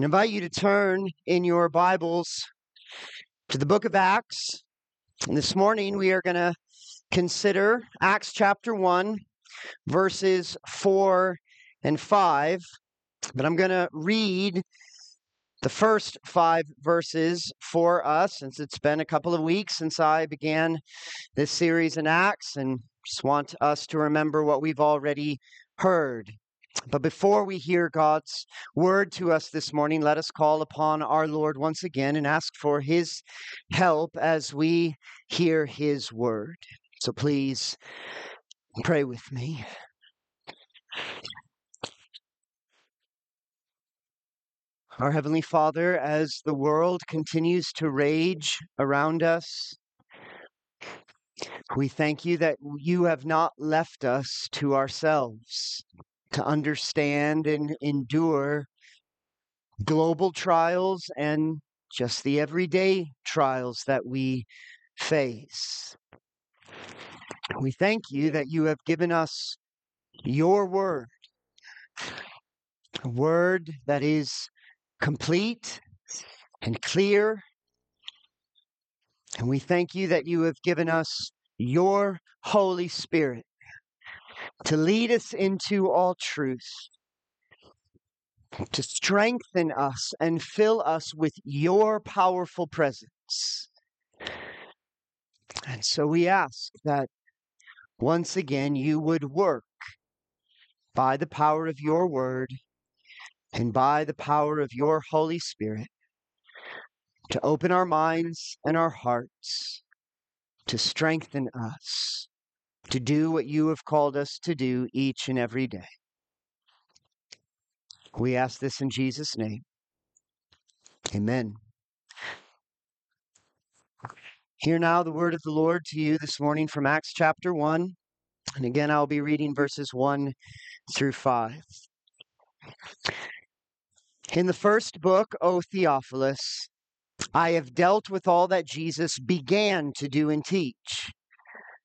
and invite you to turn in your Bibles to the book of Acts. And this morning we are going to consider Acts chapter 1, verses 4 and 5. But I'm going to read the first 5 verses for us, since it's been a couple of weeks since I began this series in Acts, and just want us to remember what we've already heard. But before we hear God's word to us this morning, let us call upon our Lord once again and ask for his help as we hear his word. So please pray with me. Our Heavenly Father, as the world continues to rage around us, we thank you that you have not left us to ourselves to understand and endure global trials and just the everyday trials that we face. We thank you that you have given us your word, a word that is complete and clear. And we thank you that you have given us your Holy Spirit to lead us into all truth, to strengthen us and fill us with your powerful presence. And so we ask that once again you would work by the power of your word and by the power of your Holy Spirit to open our minds and our hearts, to strengthen us, to do what you have called us to do each and every day. We ask this in Jesus' name. Amen. Hear now the word of the Lord to you this morning from Acts chapter 1. And again, I'll be reading verses 1 through 5. In the first book, O Theophilus, I have dealt with all that Jesus began to do and teach,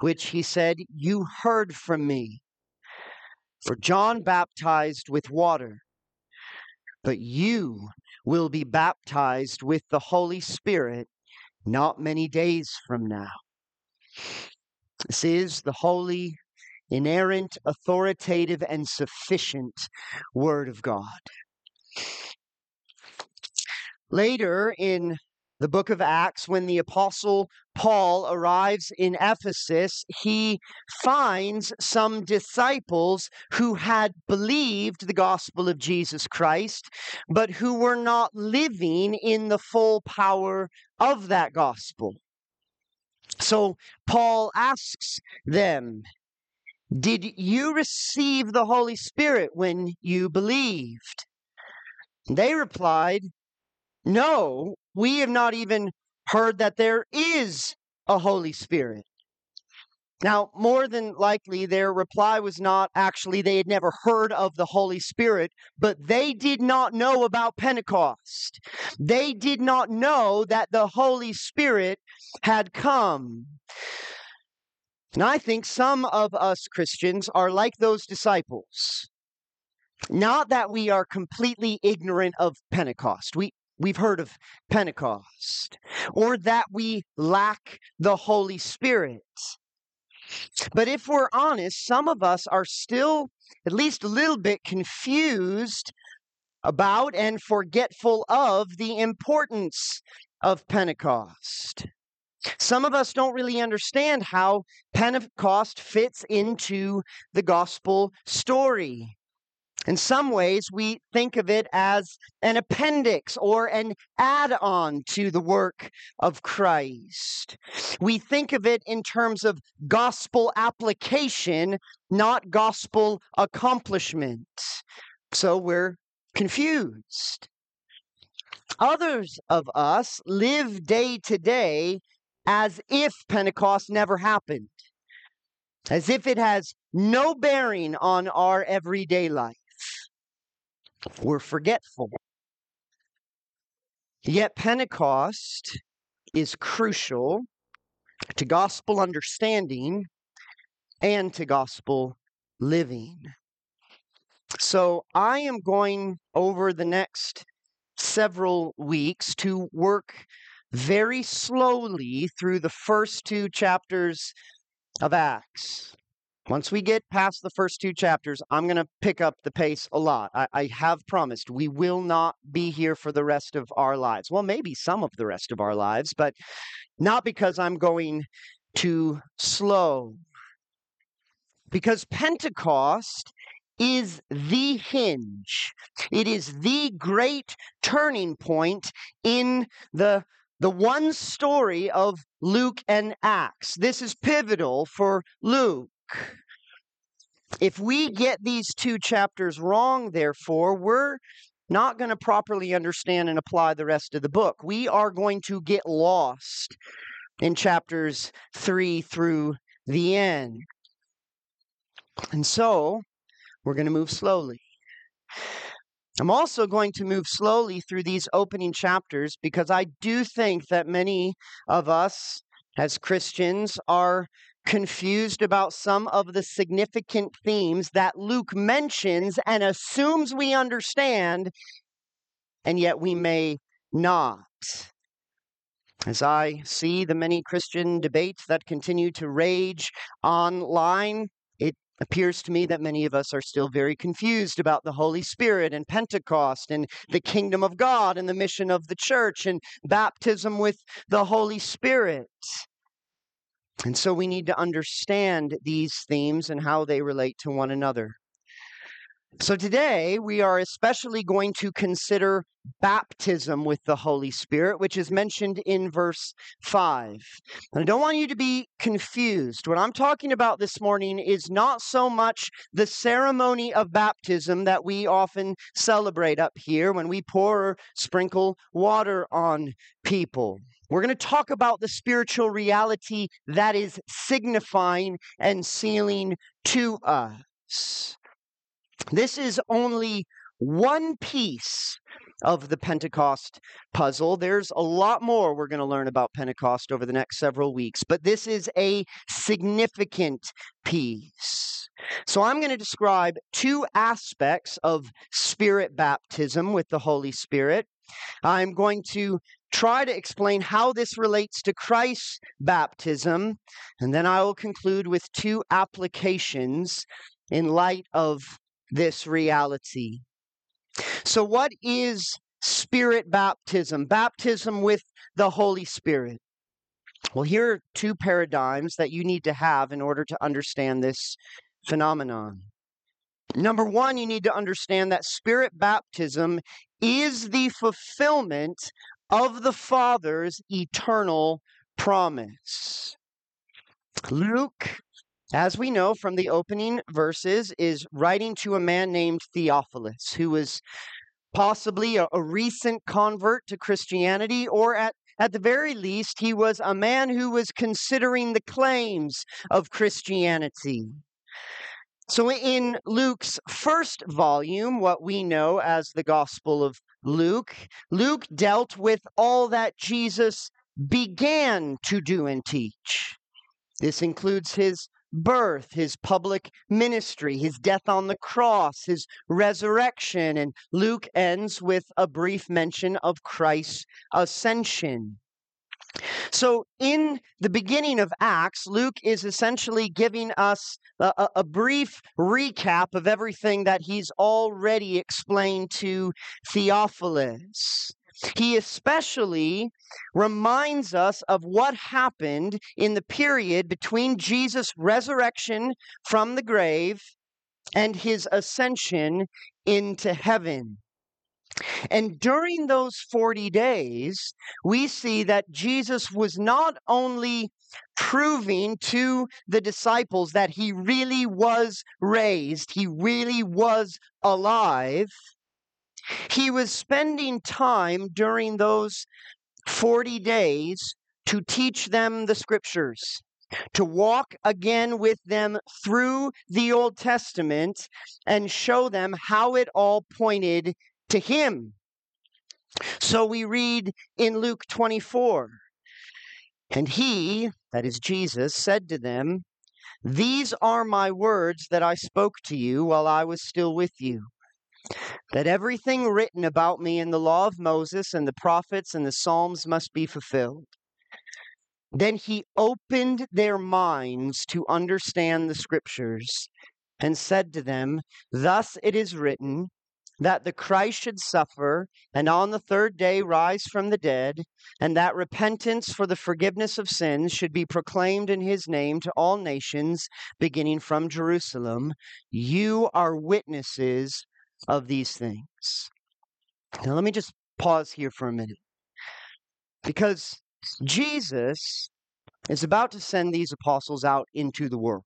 which he said, "You heard from me. For John baptized with water, but you will be baptized with the Holy Spirit not many days from now." This is the holy, inerrant, authoritative, and sufficient word of God. Later in the book of Acts, when the apostle Paul arrives in Ephesus, he finds some disciples who had believed the gospel of Jesus Christ, but who were not living in the full power of that gospel. So Paul asks them, "Did you receive the Holy Spirit when you believed?" They replied, "No, we have not even heard that there is a Holy Spirit." Now, more than likely, their reply was not actually they had never heard of the Holy Spirit, but they did not know about Pentecost. They did not know that the Holy Spirit had come. And I think some of us Christians are like those disciples. Not that we are completely ignorant of Pentecost. We've heard of Pentecost. Or that we lack the Holy Spirit. But if we're honest, some of us are still at least a little bit confused about and forgetful of the importance of Pentecost. Some of us don't really understand how Pentecost fits into the gospel story. In some ways, we think of it as an appendix or an add-on to the work of Christ. We think of it in terms of gospel application, not gospel accomplishment. So we're confused. Others of us live day to day as if Pentecost never happened, as if it has no bearing on our everyday life. We're forgetful. Yet Pentecost is crucial to gospel understanding and to gospel living. So I am going over the next several weeks to work very slowly through the first two chapters of Acts. Once we get past the first two chapters, I'm going to pick up the pace a lot. I have promised we will not be here for the rest of our lives. Well, maybe some of the rest of our lives, but not because I'm going too slow. Because Pentecost is the hinge. It is the great turning point in the one story of Luke and Acts. This is pivotal for Luke. If we get these two chapters wrong, therefore, we're not going to properly understand and apply the rest of the book. We are going to get lost in chapters 3 through the end. And so, we're going to move slowly. I'm also going to move slowly through these opening chapters because I do think that many of us as Christians are confused about some of the significant themes that Luke mentions and assumes we understand, and yet we may not. As I see the many Christian debates that continue to rage online, it appears to me that many of us are still very confused about the Holy Spirit and Pentecost and the kingdom of God and the mission of the church and baptism with the Holy Spirit. And so we need to understand these themes and how they relate to one another. So today, we are especially going to consider baptism with the Holy Spirit, which is mentioned in verse 5. And I don't want you to be confused. What I'm talking about this morning is not so much the ceremony of baptism that we often celebrate up here when we pour or sprinkle water on people. We're going to talk about the spiritual reality that is signifying and sealing to us. This is only one piece of the Pentecost puzzle. There's a lot more we're going to learn about Pentecost over the next several weeks, but this is a significant piece. So I'm going to describe two aspects of Spirit baptism with the Holy Spirit. I'm going to try to explain how this relates to Christ's baptism, and then I will conclude with two applications in light of this reality. So what is Spirit baptism? Baptism with the Holy Spirit. Well, here are two paradigms that you need to have in order to understand this phenomenon. Number one, you need to understand that Spirit baptism is the fulfillment of the Father's eternal promise. Luke, as we know from the opening verses, is writing to a man named Theophilus, who was possibly a recent convert to Christianity, or at the very least, he was a man who was considering the claims of Christianity. So in Luke's first volume, what we know as the Gospel of Luke dealt with all that Jesus began to do and teach. This includes his birth, his public ministry, his death on the cross, his resurrection, and Luke ends with a brief mention of Christ's ascension. So in the beginning of Acts, Luke is essentially giving us a brief recap of everything that he's already explained to Theophilus. He especially reminds us of what happened in the period between Jesus' resurrection from the grave and his ascension into heaven. And during those 40 days, we see that Jesus was not only proving to the disciples that he really was raised, he really was alive, He was spending time during those 40 days to teach them the scriptures, to walk again with them through the Old Testament and show them how it all pointed to him. So we read in Luke 24, and he, that is Jesus, said to them, "These are my words that I spoke to you while I was still with you, that everything written about me in the law of Moses and the prophets and the Psalms must be fulfilled." Then he opened their minds to understand the scriptures and said to them, "Thus it is written, that the Christ should suffer and on the third day rise from the dead, and that repentance for the forgiveness of sins should be proclaimed in his name to all nations, beginning from Jerusalem. You are witnesses of these things." Now let me just pause here for a minute, because Jesus is about to send these apostles out into the world,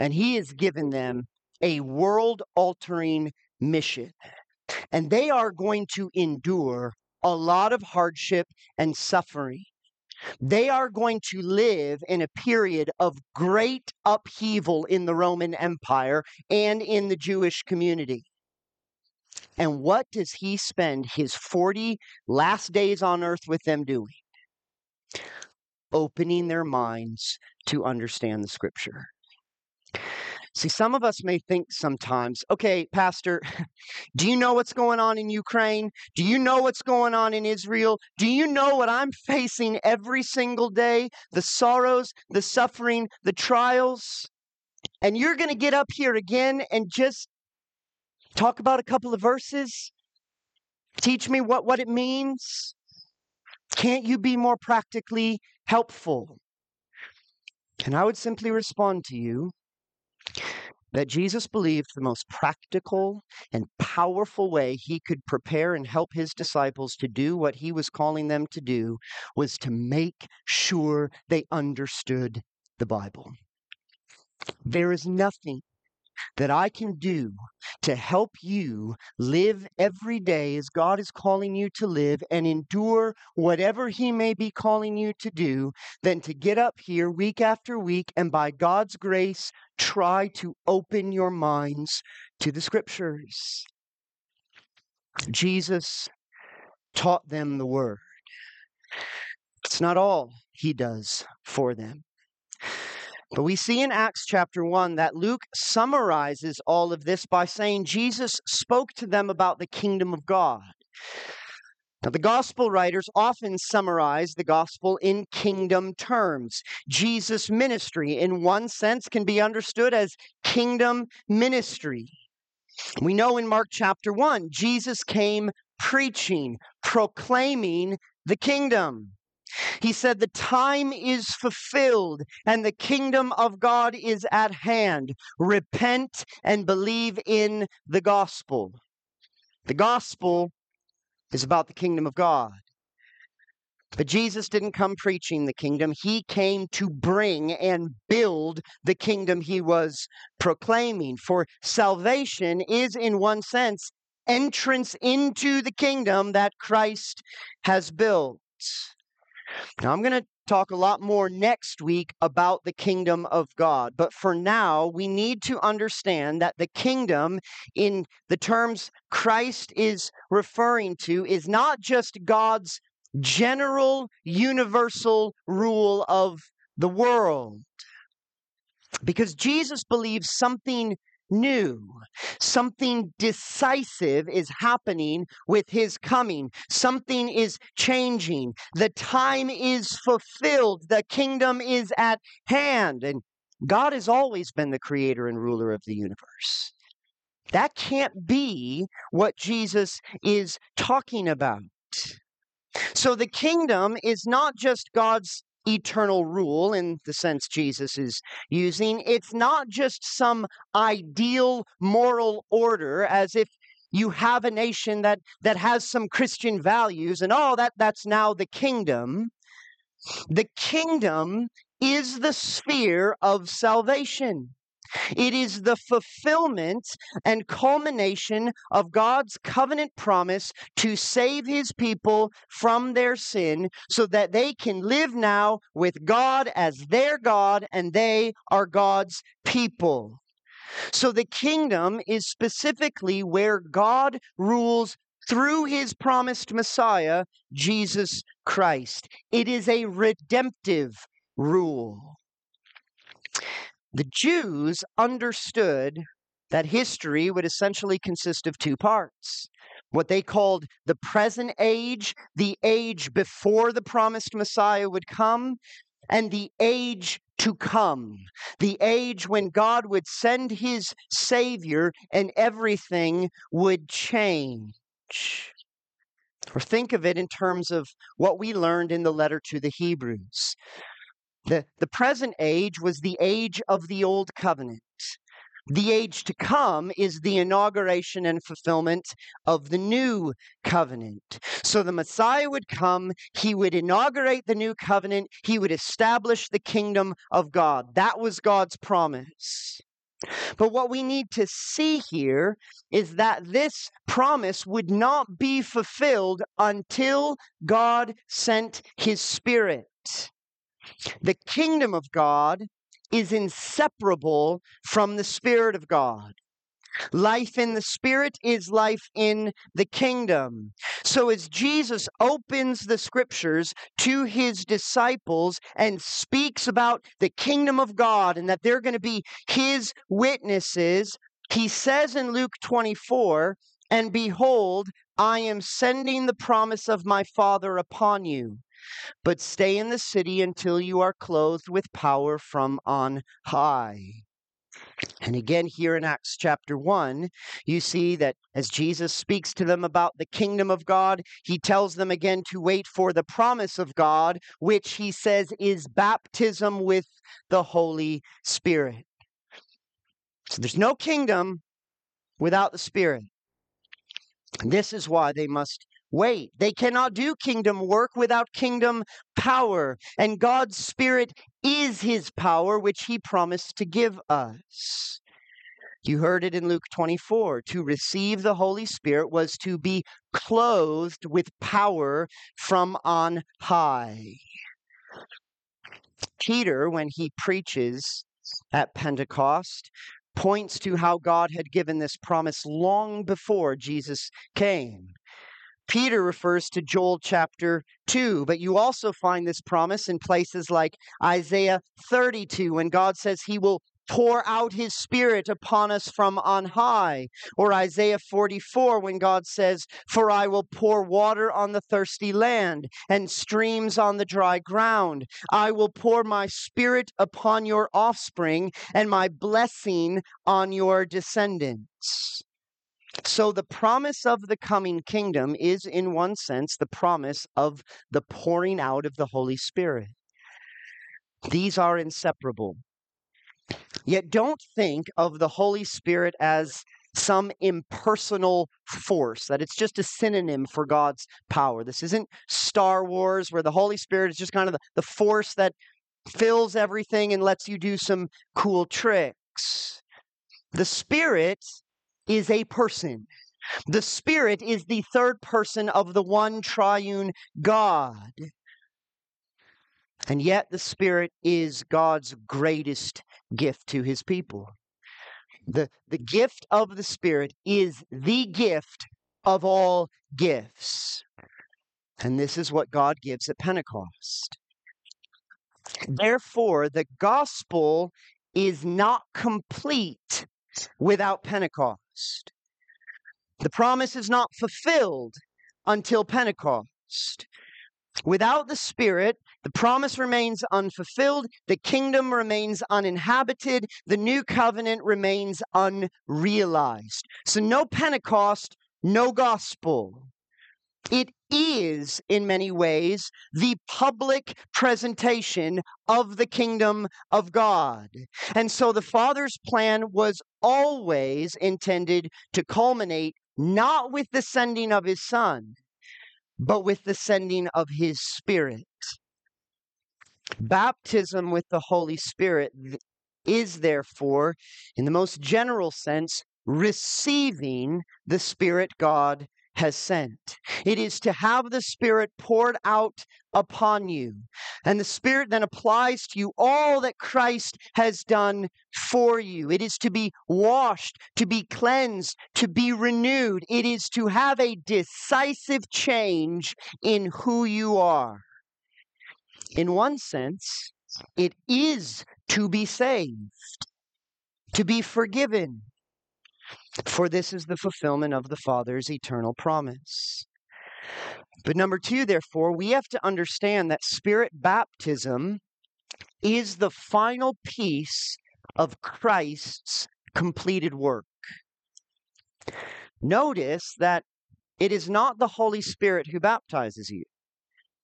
and he has given them a world-altering mission. And they are going to endure a lot of hardship and suffering. They are going to live in a period of great upheaval in the Roman Empire and in the Jewish community. And what does he spend his 40 last days on earth with them doing? Opening their minds to understand the scripture. See, some of us may think sometimes, okay, Pastor, do you know what's going on in Ukraine? Do you know what's going on in Israel? Do you know what I'm facing every single day? The sorrows, the suffering, the trials. And you're going to get up here again and just talk about a couple of verses? Teach me what it means? Can't you be more practically helpful? And I would simply respond to you that Jesus believed the most practical and powerful way he could prepare and help his disciples to do what he was calling them to do was to make sure they understood the Bible. There is nothing that I can do to help you live every day as God is calling you to live and endure whatever he may be calling you to do than to get up here week after week and by God's grace try to open your minds to the scriptures. Jesus taught them the word. It's not all he does for them. But we see in Acts chapter 1 that Luke summarizes all of this by saying Jesus spoke to them about the kingdom of God. Now, the gospel writers often summarize the gospel in kingdom terms. Jesus' ministry, in one sense, can be understood as kingdom ministry. We know in Mark chapter 1, Jesus came preaching, proclaiming the kingdom. He said, "The time is fulfilled and the kingdom of God is at hand. Repent and believe in the gospel." The gospel is about the kingdom of God. But Jesus didn't come preaching the kingdom. He came to bring and build the kingdom he was proclaiming. For salvation is, in one sense, entrance into the kingdom that Christ has built. Now, I'm going to talk a lot more next week about the kingdom of God. But for now, we need to understand that the kingdom, in the terms Christ is referring to, is not just God's general, universal rule of the world. Because Jesus believes something new, something decisive is happening with his coming. Something is changing. The time is fulfilled. The kingdom is at hand. And God has always been the creator and ruler of the universe. That can't be what Jesus is talking about. So the kingdom is not just God's eternal rule in the sense Jesus is using. It's not just some ideal moral order as if you have a nation that has some Christian values and all that, that's now the kingdom. The kingdom is the sphere of salvation. It is the fulfillment and culmination of God's covenant promise to save his people from their sin so that they can live now with God as their God and they are God's people. So the kingdom is specifically where God rules through his promised Messiah, Jesus Christ. It is a redemptive rule. The Jews understood that history would essentially consist of two parts, what they called the present age, the age before the promised Messiah would come, and the age to come, the age when God would send his Savior and everything would change. Or think of it in terms of what we learned in the letter to the Hebrews. The present age was the age of the old covenant. The age to come is the inauguration and fulfillment of the new covenant. So the Messiah would come, he would inaugurate the new covenant, he would establish the kingdom of God. That was God's promise. But what we need to see here is that this promise would not be fulfilled until God sent his Spirit. The kingdom of God is inseparable from the Spirit of God. Life in the Spirit is life in the kingdom. So as Jesus opens the scriptures to his disciples and speaks about the kingdom of God and that they're going to be his witnesses, he says in Luke 24, "And behold, I am sending the promise of my Father upon you. But stay in the city until you are clothed with power from on high." And again, here in Acts chapter 1, you see that as Jesus speaks to them about the kingdom of God, he tells them again to wait for the promise of God, which he says is baptism with the Holy Spirit. So there's no kingdom without the Spirit. And this is why they must wait. They cannot do kingdom work without kingdom power, and God's Spirit is his power, which he promised to give us. You heard it in Luke 24. To receive the Holy Spirit was to be clothed with power from on high. Peter, when he preaches at Pentecost, points to how God had given this promise long before Jesus came. Peter refers to Joel chapter 2, but you also find this promise in places like Isaiah 32, when God says he will pour out his Spirit upon us from on high, or Isaiah 44, when God says, "For I will pour water on the thirsty land and streams on the dry ground. I will pour my Spirit upon your offspring and my blessing on your descendants." So the promise of the coming kingdom is, in one sense, the promise of the pouring out of the Holy Spirit. These are inseparable. Yet don't think of the Holy Spirit as some impersonal force, that it's just a synonym for God's power. This isn't Star Wars, where the Holy Spirit is just kind of the force that fills everything and lets you do some cool tricks. The Spirit is a person. The Spirit is the third person of the one triune God. And yet the Spirit is God's greatest gift to his people. The gift of the Spirit is the gift of all gifts. And this is what God gives at Pentecost. Therefore, the gospel is not complete without Pentecost. The promise is not fulfilled until Pentecost. Without the Spirit, the promise remains unfulfilled, the kingdom remains uninhabited, the new covenant remains unrealized. So no Pentecost, no gospel. It is, in many ways, the public presentation of the kingdom of God. And so the Father's plan was always intended to culminate not with the sending of his Son, but with the sending of his Spirit. Baptism with the Holy Spirit is therefore, in the most general sense, receiving the Spirit God has sent. It is to have the Spirit poured out upon you. And the Spirit then applies to you all that Christ has done for you. It is to be washed, to be cleansed, to be renewed. It is to have a decisive change in who you are. In one sense, it is to be saved, to be forgiven. For this is the fulfillment of the Father's eternal promise. But number two, therefore, we have to understand that Spirit baptism is the final piece of Christ's completed work. Notice that it is not the Holy Spirit who baptizes you.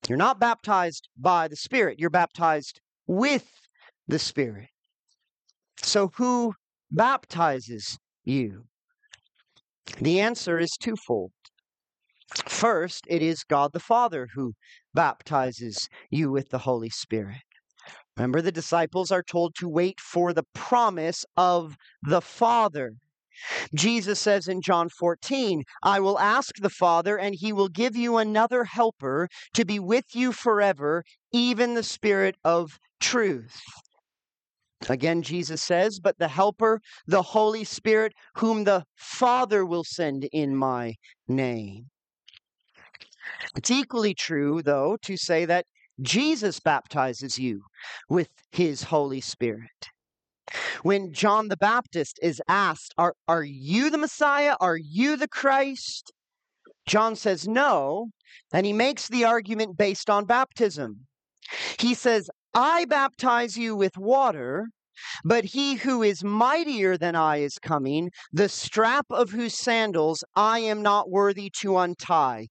You're not baptized by the Spirit. You're baptized with the Spirit. So who baptizes you? The answer is twofold. First, it is God the Father who baptizes you with the Holy Spirit. Remember, the disciples are told to wait for the promise of the Father. Jesus says in John 14, I will ask the Father, and he will give you another helper to be with you forever, even the Spirit of truth. Again, Jesus says, but the Helper, the Holy Spirit, whom the Father will send in my name. It's equally true, though, to say that Jesus baptizes you with his Holy Spirit. When John the Baptist is asked, are you the Messiah? Are you the Christ? John says no, and he makes the argument based on baptism. He says, I baptize you with water, but he who is mightier than I is coming, the strap of whose sandals I am not worthy to untie.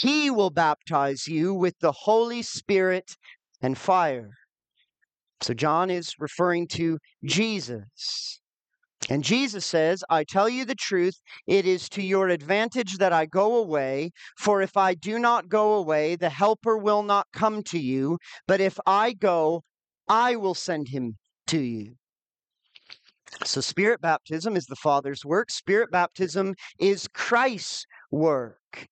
He will baptize you with the Holy Spirit and fire. So John is referring to Jesus. And Jesus says, I tell you the truth, it is to your advantage that I go away, for if I do not go away, the Helper will not come to you, but if I go, I will send him to you. So Spirit baptism is the Father's work. Spirit baptism is Christ's work.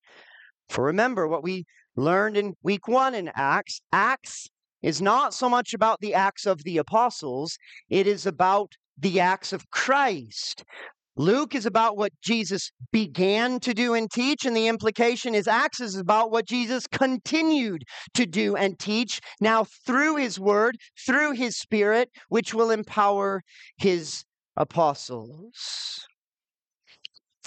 For remember what we learned in week 1 in Acts. Acts is not so much about the Acts of the Apostles, it is about the acts of Christ. Luke is about what Jesus began to do and teach, and the implication is Acts is about what Jesus continued to do and teach, now through his word, through his Spirit, which will empower his apostles.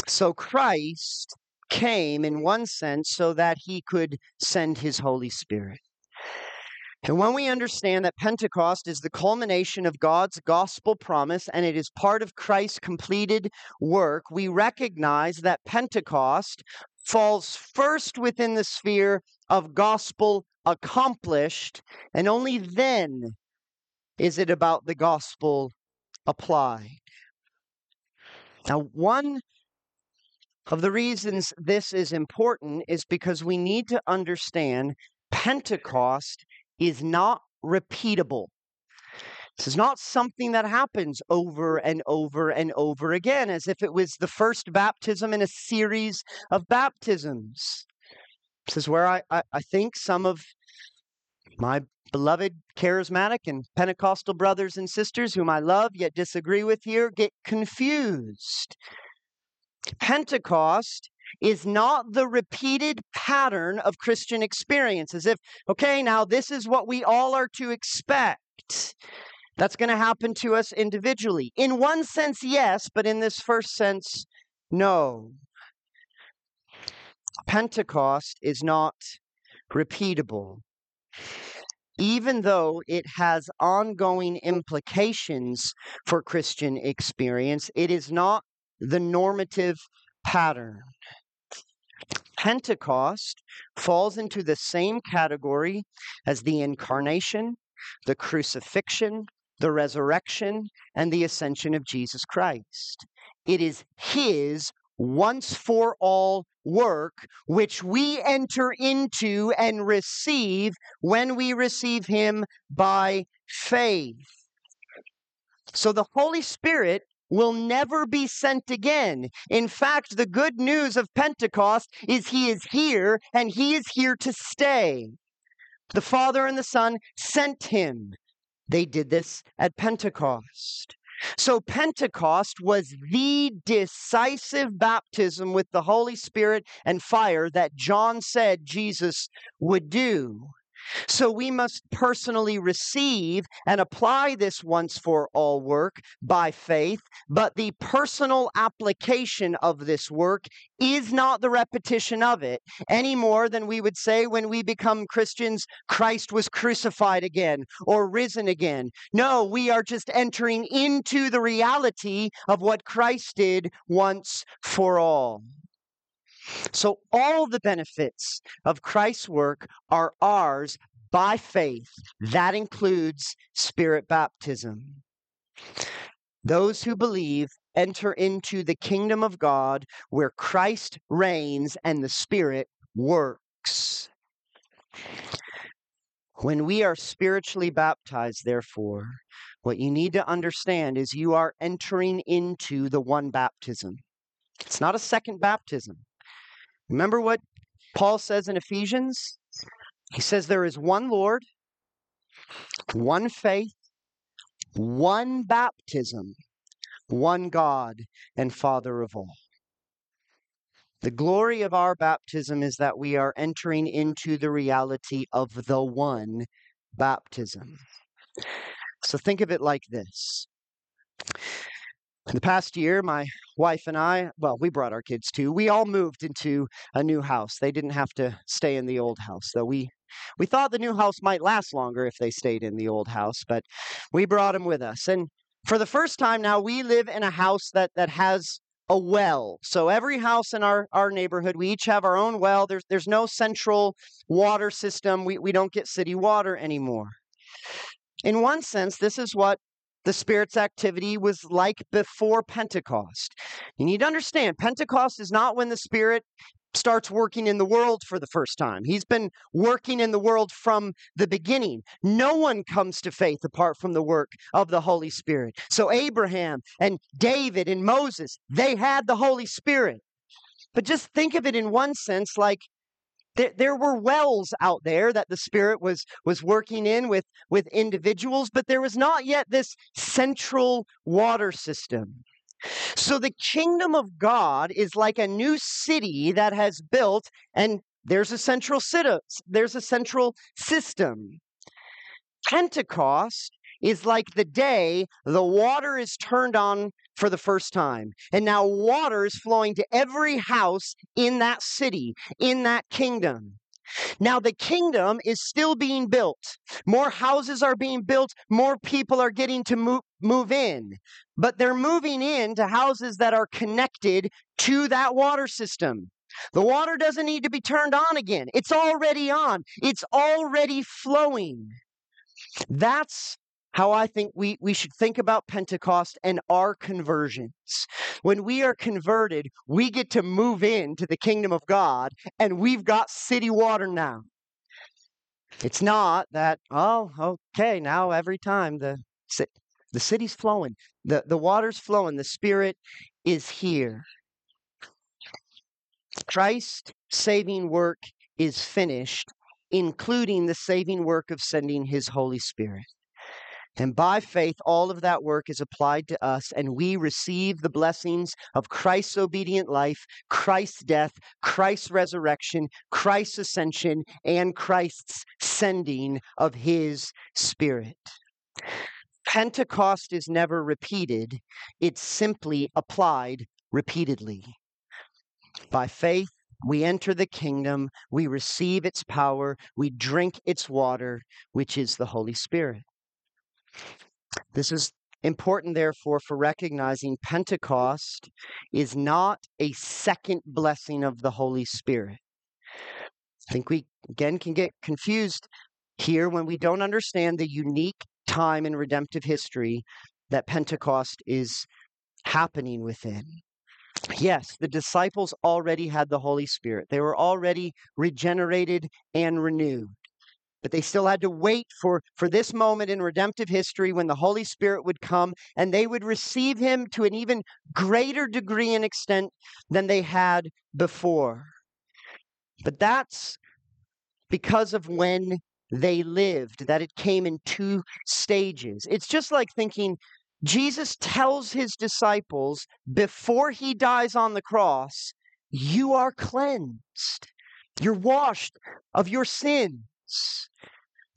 So Christ came, in one sense, so that he could send his Holy Spirit. And when we understand that Pentecost is the culmination of God's gospel promise and it is part of Christ's completed work, we recognize that Pentecost falls first within the sphere of gospel accomplished, and only then is it about the gospel applied. Now, one of the reasons this is important is because we need to understand Pentecost is not repeatable. This is not something that happens over and over and over again, as if it was the first baptism in a series of baptisms. This is where I think some of my beloved charismatic and Pentecostal brothers and sisters, whom I love yet disagree with here, get confused. Pentecost is not the repeated pattern of Christian experience, as if, okay, now this is what we all are to expect. That's going to happen to us individually. In one sense, yes, but in this first sense, no. Pentecost is not repeatable, even though it has ongoing implications for Christian experience. It is not the normative pattern. Pentecost falls into the same category as the incarnation, the crucifixion, the resurrection, and the ascension of Jesus Christ. It is his once-for-all work which we enter into and receive when we receive him by faith. So the Holy Spirit will never be sent again. In fact, the good news of Pentecost is he is here, and he is here to stay. The Father and the Son sent him. They did this at Pentecost. So Pentecost was the decisive baptism with the Holy Spirit and fire that John said Jesus would do. So we must personally receive and apply this once for all work by faith, but the personal application of this work is not the repetition of it, any more than we would say when we become Christians, Christ was crucified again or risen again. No, we are just entering into the reality of what Christ did once for all. So all the benefits of Christ's work are ours by faith. That includes Spirit baptism. Those who believe enter into the kingdom of God where Christ reigns and the Spirit works. When we are spiritually baptized, therefore, what you need to understand is you are entering into the one baptism. It's not a second baptism. Remember what Paul says in Ephesians? He says there is one Lord, one faith, one baptism, one God and Father of all. The glory of our baptism is that we are entering into the reality of the one baptism. So think of it like this. In the past year, my wife and I, well, we brought our kids too. We all moved into a new house. They didn't have to stay in the old house. So we thought the new house might last longer if they stayed in the old house, but we brought them with us. And for the first time now, we live in a house that has a well. So every house in our neighborhood, we each have our own well. There's no central water system. We don't get city water anymore. In one sense, this is what the Spirit's activity was like before Pentecost. You need to understand, Pentecost is not when the Spirit starts working in the world for the first time. He's been working in the world from the beginning. No one comes to faith apart from the work of the Holy Spirit. So Abraham and David and Moses, they had the Holy Spirit. But just think of it in one sense like there were wells out there that the Spirit was working in with individuals, but there was not yet this central water system. So the kingdom of God is like a new city that has built, and there's a central system. Pentecost is like the day the water is turned on for the first time. And now water is flowing to every house in that city, in that kingdom. Now the kingdom is still being built. More houses are being built. More people are getting to move in. But they're moving in to houses that are connected to that water system. The water doesn't need to be turned on again. It's already on. It's already flowing. That's how I think we should think about Pentecost and our conversions. When we are converted, we get to move into the kingdom of God, and we've got city water now. It's not that, oh, okay, now every time the city's flowing, the water's flowing, the Spirit is here. Christ's saving work is finished, including the saving work of sending his Holy Spirit. And by faith, all of that work is applied to us, and we receive the blessings of Christ's obedient life, Christ's death, Christ's resurrection, Christ's ascension, and Christ's sending of his Spirit. Pentecost is never repeated. It's simply applied repeatedly. By faith, we enter the kingdom, we receive its power, we drink its water, which is the Holy Spirit. This is important, therefore, for recognizing Pentecost is not a second blessing of the Holy Spirit. I think we, again, can get confused here when we don't understand the unique time in redemptive history that Pentecost is happening within. Yes, the disciples already had the Holy Spirit. They were already regenerated and renewed. But they still had to wait for this moment in redemptive history when the Holy Spirit would come and they would receive him to an even greater degree and extent than they had before. But that's because of when they lived, that it came in two stages. It's just like thinking Jesus tells his disciples before he dies on the cross, you are cleansed. You're washed of your sin.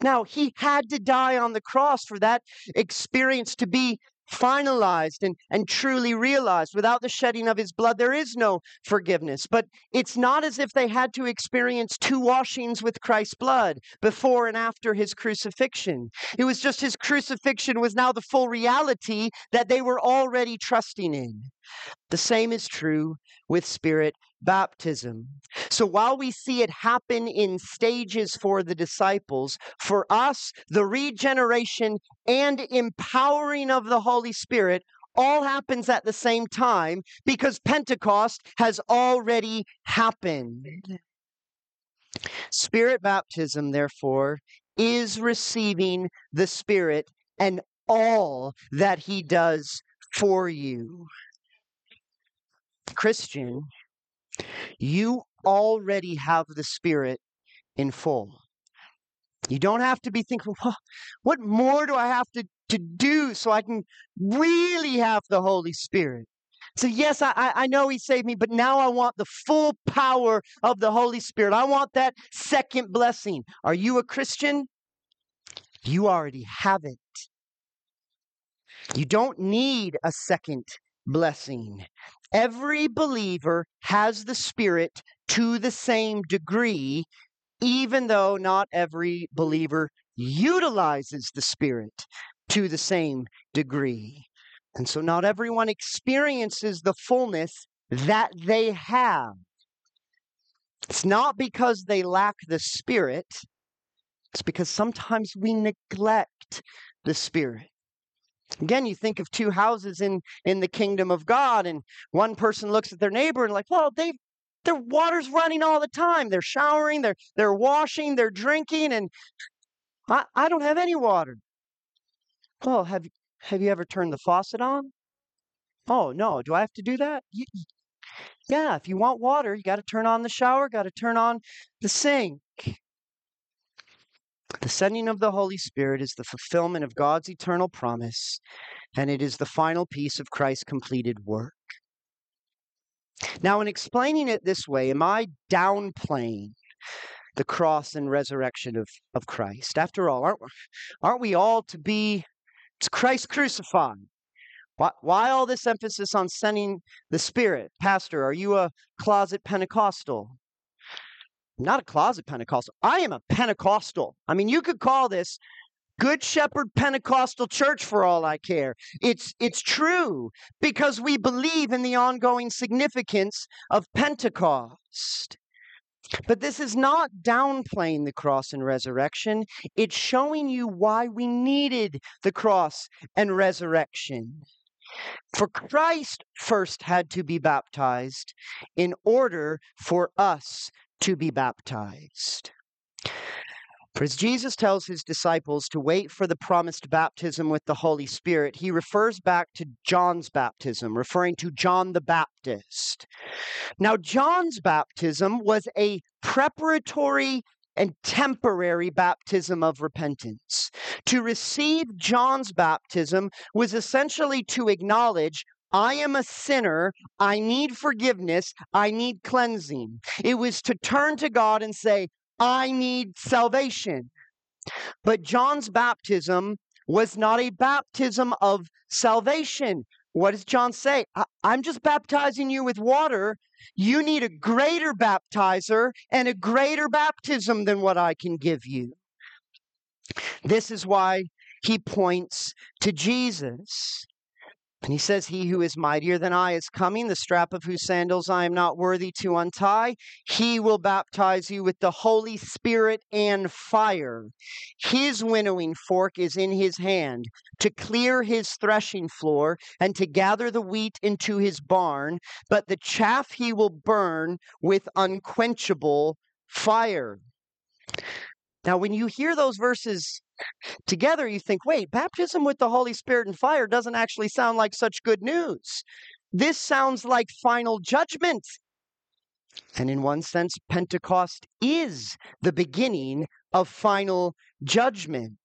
Now, he had to die on the cross for that experience to be finalized and truly realized. Without the shedding of his blood, there is no forgiveness. But it's not as if they had to experience two washings with Christ's blood before and after his crucifixion. It was just his crucifixion was now the full reality that they were already trusting in. The same is true with Spirit baptism. So while we see it happen in stages for the disciples, for us, the regeneration and empowering of the Holy Spirit all happens at the same time because Pentecost has already happened. Spirit baptism, therefore, is receiving the Spirit and all that he does for you. Christian, you already have the Spirit in full. You don't have to be thinking, what more do I have to do so I can really have the Holy Spirit? So yes, I know he saved me, but now I want the full power of the Holy Spirit. I want that second blessing. Are you a Christian? You already have it. You don't need a second blessing. Every believer has the Spirit to the same degree, even though not every believer utilizes the Spirit to the same degree. And so not everyone experiences the fullness that they have. It's not because they lack the Spirit. It's because sometimes we neglect the Spirit. Again, you think of two houses in the kingdom of God, and one person looks at their neighbor and like, well, their water's running all the time. They're showering, they're washing, they're drinking, and I don't have any water. Well, have you ever turned the faucet on? Oh, no. Do I have to do that? Yeah, if you want water, you got to turn on the shower, got to turn on the sink. The sending of the Holy Spirit is the fulfillment of God's eternal promise, and it is the final piece of Christ's completed work. Now, in explaining it this way, am I downplaying the cross and resurrection of Christ? After all, aren't we all to be, it's Christ crucified? Why all this emphasis on sending the Spirit? Pastor, are you a closet Pentecostal? Not a closet Pentecostal. I am a Pentecostal. I mean, you could call this Good Shepherd Pentecostal Church for all I care. It's true because we believe in the ongoing significance of Pentecost. But this is not downplaying the cross and resurrection. It's showing you why we needed the cross and resurrection. For Christ first had to be baptized in order for us to be baptized. For as Jesus tells his disciples to wait for the promised baptism with the Holy Spirit, he refers back to John's baptism, referring to John the Baptist. Now, John's baptism was a preparatory and temporary baptism of repentance. To receive John's baptism was essentially to acknowledge I am a sinner, I need forgiveness, I need cleansing. It was to turn to God and say, I need salvation. But John's baptism was not a baptism of salvation. What does John say? I'm just baptizing you with water. You need a greater baptizer and a greater baptism than what I can give you. This is why he points to Jesus. And he says, he who is mightier than I is coming, the strap of whose sandals I am not worthy to untie. He will baptize you with the Holy Spirit and fire. His winnowing fork is in his hand to clear his threshing floor and to gather the wheat into his barn, but the chaff he will burn with unquenchable fire. Now, when you hear those verses together, you think, wait, baptism with the Holy Spirit and fire doesn't actually sound like such good news. This sounds like final judgment. And in one sense, Pentecost is the beginning of final judgment.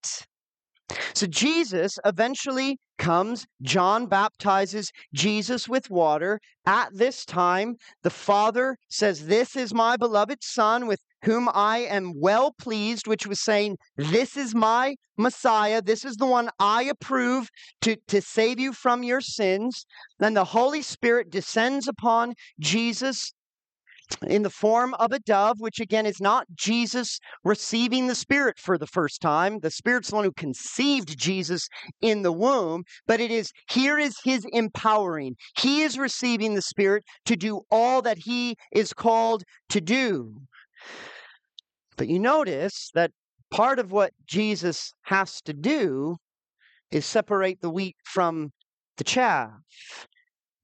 So Jesus eventually comes. John baptizes Jesus with water. At this time, the Father says, "This is my beloved Son with whom I am well pleased," which was saying, this is my Messiah. This is the one I approve to save you from your sins. Then the Holy Spirit descends upon Jesus in the form of a dove, which again is not Jesus receiving the Spirit for the first time. The Spirit's the one who conceived Jesus in the womb, but it is, here is his empowering. He is receiving the Spirit to do all that he is called to do. But you notice that part of what Jesus has to do is separate the wheat from the chaff.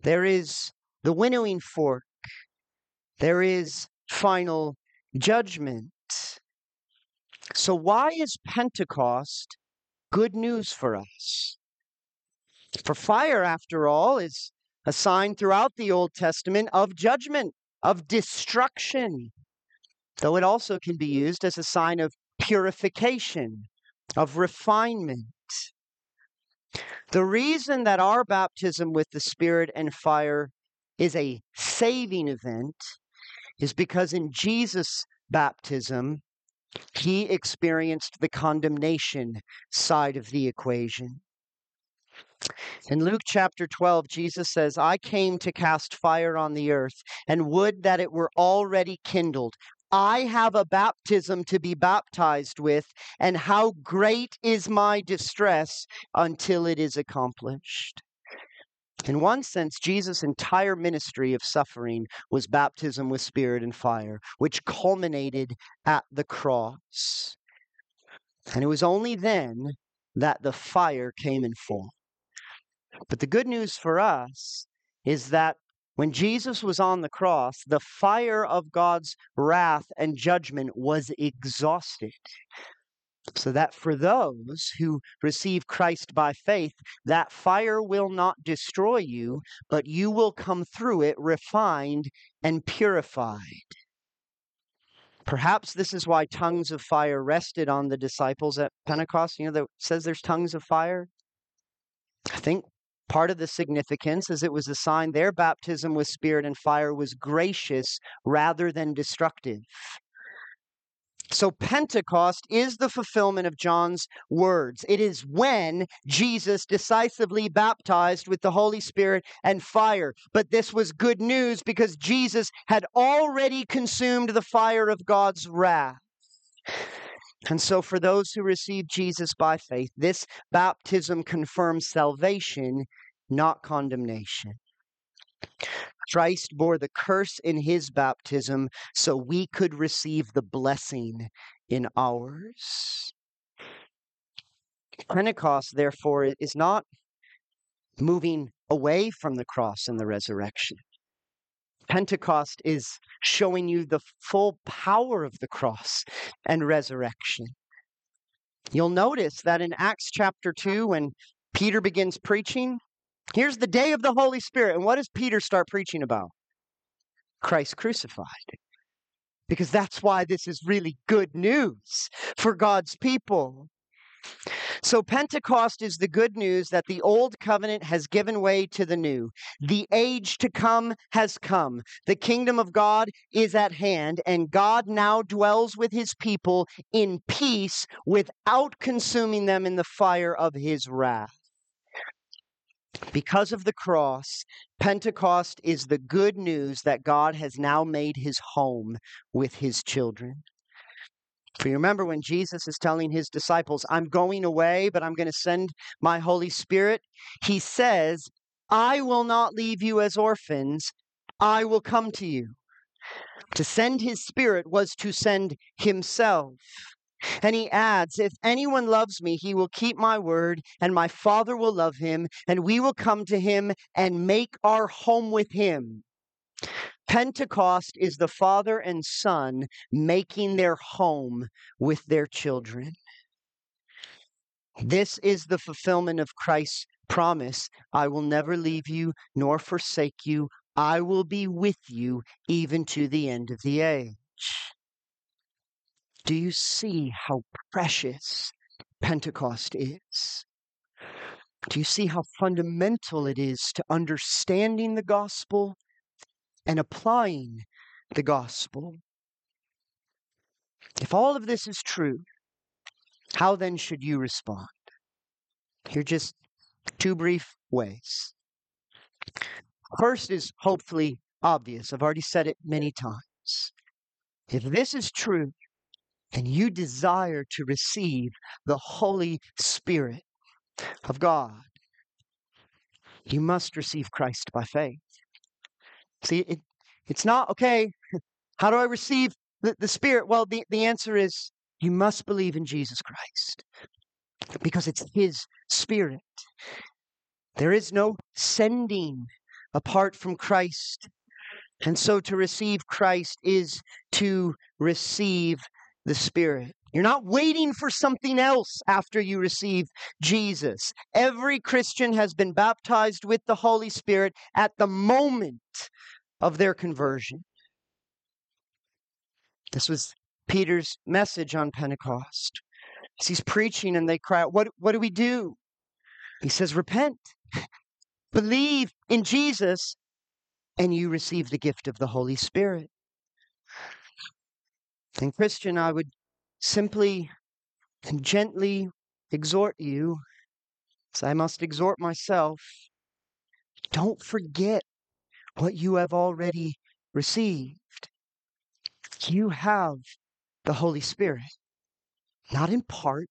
There is the winnowing fork. There is final judgment. So why is Pentecost good news for us? For fire, after all, is a sign throughout the Old Testament of judgment, of destruction, though it also can be used as a sign of purification, of refinement. The reason that our baptism with the Spirit and fire is a saving event is because in Jesus' baptism, he experienced the condemnation side of the equation. In Luke chapter 12, Jesus says, "I came to cast fire on the earth, and would that it were already kindled. I have a baptism to be baptized with, and how great is my distress until it is accomplished." In one sense, Jesus' entire ministry of suffering was baptism with Spirit and fire, which culminated at the cross. And it was only then that the fire came in full. But the good news for us is that when Jesus was on the cross, the fire of God's wrath and judgment was exhausted. So that for those who receive Christ by faith, that fire will not destroy you, but you will come through it refined and purified. Perhaps this is why tongues of fire rested on the disciples at Pentecost. You know, that says there's tongues of fire. I think part of the significance is it was a sign their baptism with Spirit and fire was gracious rather than destructive. So Pentecost is the fulfillment of John's words. It is when Jesus decisively baptized with the Holy Spirit and fire. But this was good news because Jesus had already consumed the fire of God's wrath. And so for those who receive Jesus by faith, this baptism confirms salvation, not condemnation. Christ bore the curse in his baptism so we could receive the blessing in ours. Pentecost, therefore, is not moving away from the cross and the resurrection. Pentecost is showing you the full power of the cross and resurrection. You'll notice that in Acts chapter 2, when Peter begins preaching, here's the day of the Holy Spirit. And what does Peter start preaching about? Christ crucified. Because that's why this is really good news for God's people. So Pentecost is the good news that the old covenant has given way to the new. The age to come has come. The kingdom of God is at hand, and God now dwells with his people in peace without consuming them in the fire of his wrath. Because of the cross, Pentecost is the good news that God has now made his home with his children. For you remember when Jesus is telling his disciples, "I'm going away, but I'm going to send my Holy Spirit." He says, "I will not leave you as orphans. I will come to you." To send his Spirit was to send himself. And he adds, "If anyone loves me, he will keep my word, and my Father will love him, and we will come to him and make our home with him." Pentecost is the Father and Son making their home with their children. This is the fulfillment of Christ's promise. I will never leave you nor forsake you. I will be with you even to the end of the age. Do you see how precious Pentecost is? Do you see how fundamental it is to understanding the gospel and applying the gospel? If all of this is true, how then should you respond? Here are just two brief ways. First is hopefully obvious. I've already said it many times. If this is true, and you desire to receive the Holy Spirit of God, you must receive Christ by faith. See, it's not, okay, how do I receive the Spirit? Well, the answer is you must believe in Jesus Christ because it's His Spirit. There is no sending apart from Christ. And so to receive Christ is to receive the Spirit. You're not waiting for something else after you receive Jesus. Every Christian has been baptized with the Holy Spirit at the moment of their conversion. This was Peter's message on Pentecost. As he's preaching and they cry out, what do we do? He says, repent, believe in Jesus, and you receive the gift of the Holy Spirit. And Christian, I would simply and gently exhort you, as I must exhort myself, don't forget what you have already received. You have the Holy Spirit, not in part,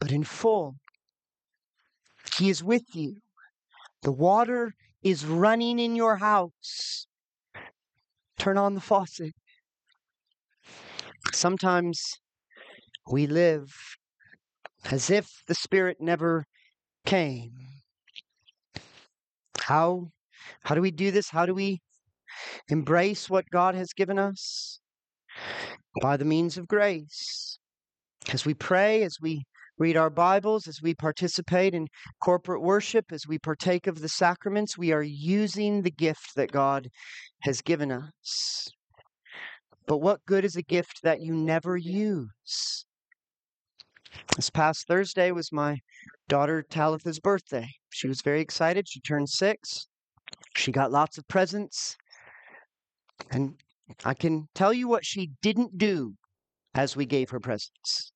but in full. He is with you. The water is running in your house. Turn on the faucet. Sometimes we live as if the Spirit never came. How do we do this? How do we embrace what God has given us? By the means of grace. As we pray, as we read our Bibles, as we participate in corporate worship, as we partake of the sacraments, we are using the gift that God has given us. But what good is a gift that you never use? This past Thursday was my daughter Talitha's birthday. She was very excited. She turned 6. She got lots of presents. And I can tell you what she didn't do as we gave her presents.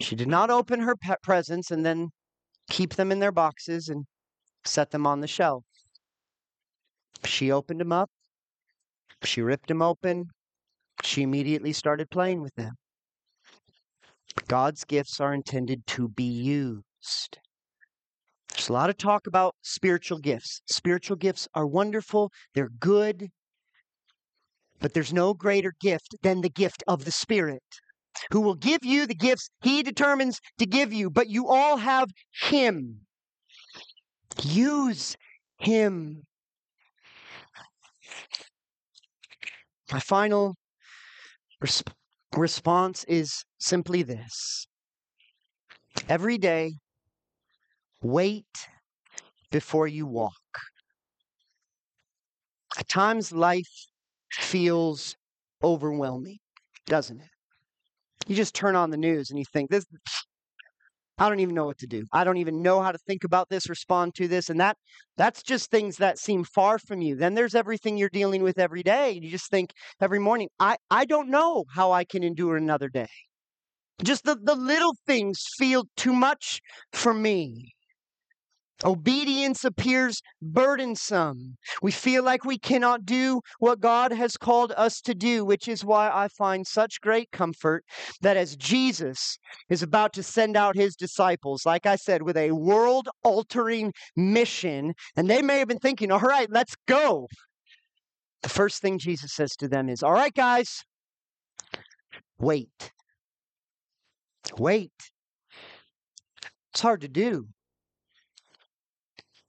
She did not open her presents and then keep them in their boxes and set them on the shelf. She opened them up. She ripped them open. She immediately started playing with them. God's gifts are intended to be used. There's a lot of talk about spiritual gifts. Spiritual gifts are wonderful. They're good. But there's no greater gift than the gift of the Spirit, who will give you the gifts He determines to give you. But you all have Him. Use Him. My final response is simply this. Every day, wait before you walk. At times, life feels overwhelming, doesn't it? You just turn on the news and you think, "This, I don't even know what to do. I don't even know how to think about this, respond to this." And that's just things that seem far from you. Then there's everything you're dealing with every day. You just think every morning, I don't know how I can endure another day. Just the little things feel too much for me. Obedience appears burdensome. We feel like we cannot do what God has called us to do, which is why I find such great comfort that as Jesus is about to send out His disciples, like I said, with a world-altering mission, and they may have been thinking, all right, let's go. The first thing Jesus says to them is, all right, guys, wait. Wait. It's hard to do.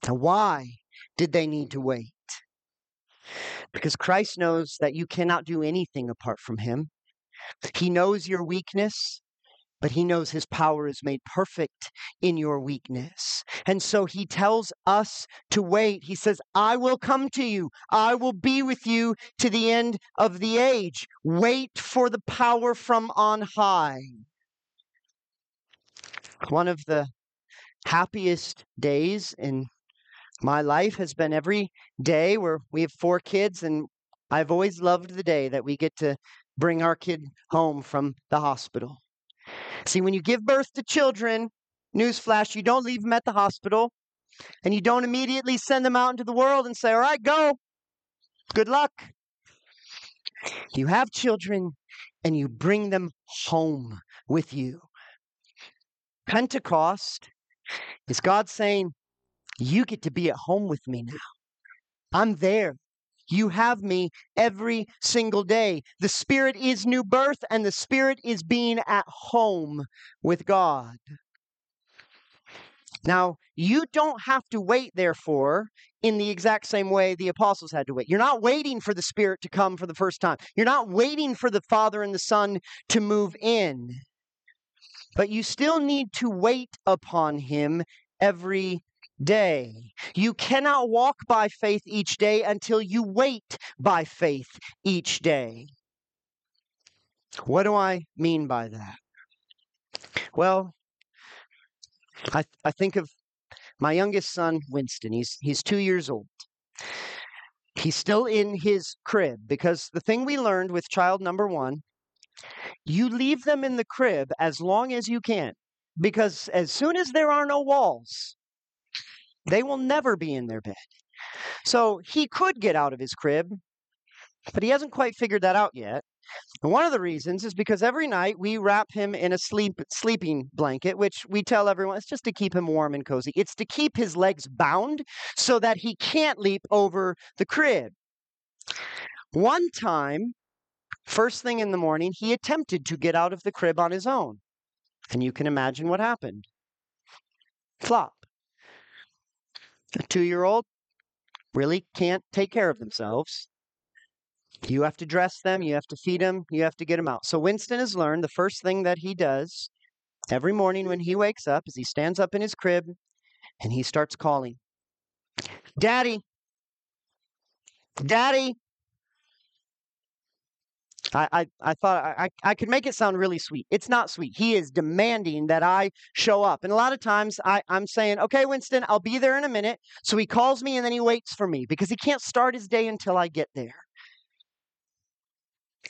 Now, why did they need to wait? Because Christ knows that you cannot do anything apart from him. He knows your weakness, but he knows his power is made perfect in your weakness. And so he tells us to wait. He says, I will come to you. I will be with you to the end of the age. Wait for the power from on high. One of the happiest days in my life has been every day where we have 4 kids, and I've always loved the day that we get to bring our kid home from the hospital. See, when you give birth to children, newsflash, you don't leave them at the hospital, and you don't immediately send them out into the world and say, all right, go. Good luck. You have children, and you bring them home with you. Pentecost is God saying, you get to be at home with me now. I'm there. You have me every single day. The Spirit is new birth, and the Spirit is being at home with God. Now, you don't have to wait, therefore, in the exact same way the apostles had to wait. You're not waiting for the Spirit to come for the first time. You're not waiting for the Father and the Son to move in. But you still need to wait upon him every day. You cannot walk by faith each day until you wait by faith each day. What do I mean by that? Well, I think of my youngest son, Winston. He's 2 years old. He's still in his crib because the thing we learned with child number 1, you leave them in the crib as long as you can, because as soon as there are no walls, they will never be in their bed. So he could get out of his crib, but he hasn't quite figured that out yet. And one of the reasons is because every night we wrap him in a sleeping blanket, which we tell everyone, it's just to keep him warm and cozy. It's to keep his legs bound so that he can't leap over the crib. One time, first thing in the morning, he attempted to get out of the crib on his own. And you can imagine what happened. Flop. A 2-year-old really can't take care of themselves. You have to dress them, you have to feed them, you have to get them out. So Winston has learned the first thing that he does every morning when he wakes up is he stands up in his crib and he starts calling, Daddy, Daddy. I thought I could make it sound really sweet. It's not sweet. He is demanding that I show up. And a lot of times I'm saying, okay, Winston, I'll be there in a minute. So he calls me and then he waits for me because he can't start his day until I get there.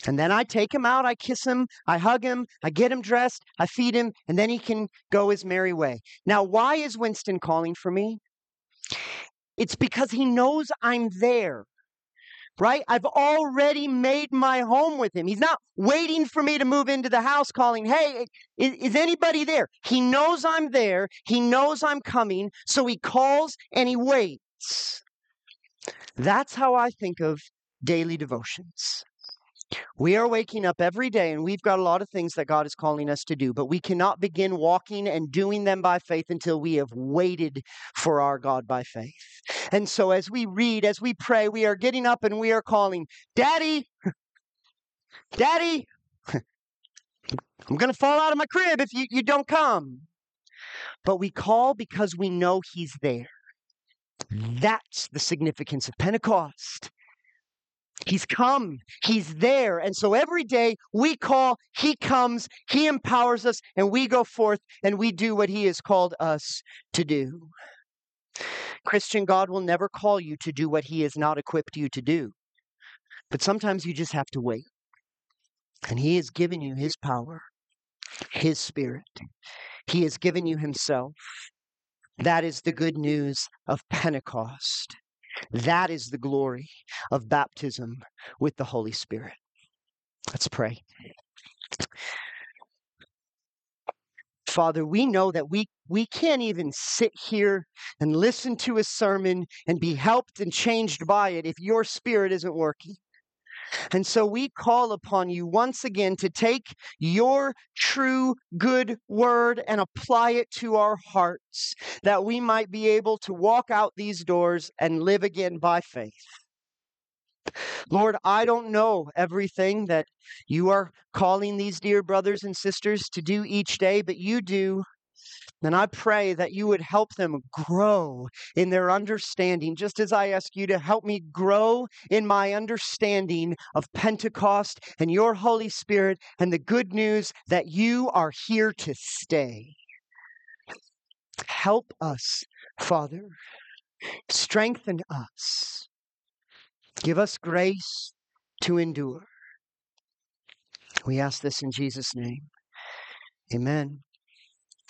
And then I take him out. I kiss him. I hug him. I get him dressed. I feed him. And then he can go his merry way. Now, why is Winston calling for me? It's because he knows I'm there. Right? I've already made my home with him. He's not waiting for me to move into the house calling, hey, is anybody there? He knows I'm there. He knows I'm coming. So he calls and he waits. That's how I think of daily devotions. We are waking up every day, and we've got a lot of things that God is calling us to do, but we cannot begin walking and doing them by faith until we have waited for our God by faith. And so as we read, as we pray, we are getting up and we are calling, Daddy, Daddy, I'm going to fall out of my crib if you don't come. But we call because we know he's there. That's the significance of Pentecost. He's come. He's there. And so every day we call, he comes, he empowers us, and we go forth and we do what he has called us to do. Christian, God will never call you to do what he has not equipped you to do. But sometimes you just have to wait. And he has given you his power, his Spirit. He has given you himself. That is the good news of Pentecost. That is the glory of baptism with the Holy Spirit. Let's pray. Father, we know that we can't even sit here and listen to a sermon and be helped and changed by it if your Spirit isn't working. And so we call upon you once again to take your true good word and apply it to our hearts, that we might be able to walk out these doors and live again by faith. Lord, I don't know everything that you are calling these dear brothers and sisters to do each day, but you do. And I pray that you would help them grow in their understanding, just as I ask you to help me grow in my understanding of Pentecost and your Holy Spirit and the good news that you are here to stay. Help us, Father. Strengthen us. Give us grace to endure. We ask this in Jesus' name. Amen.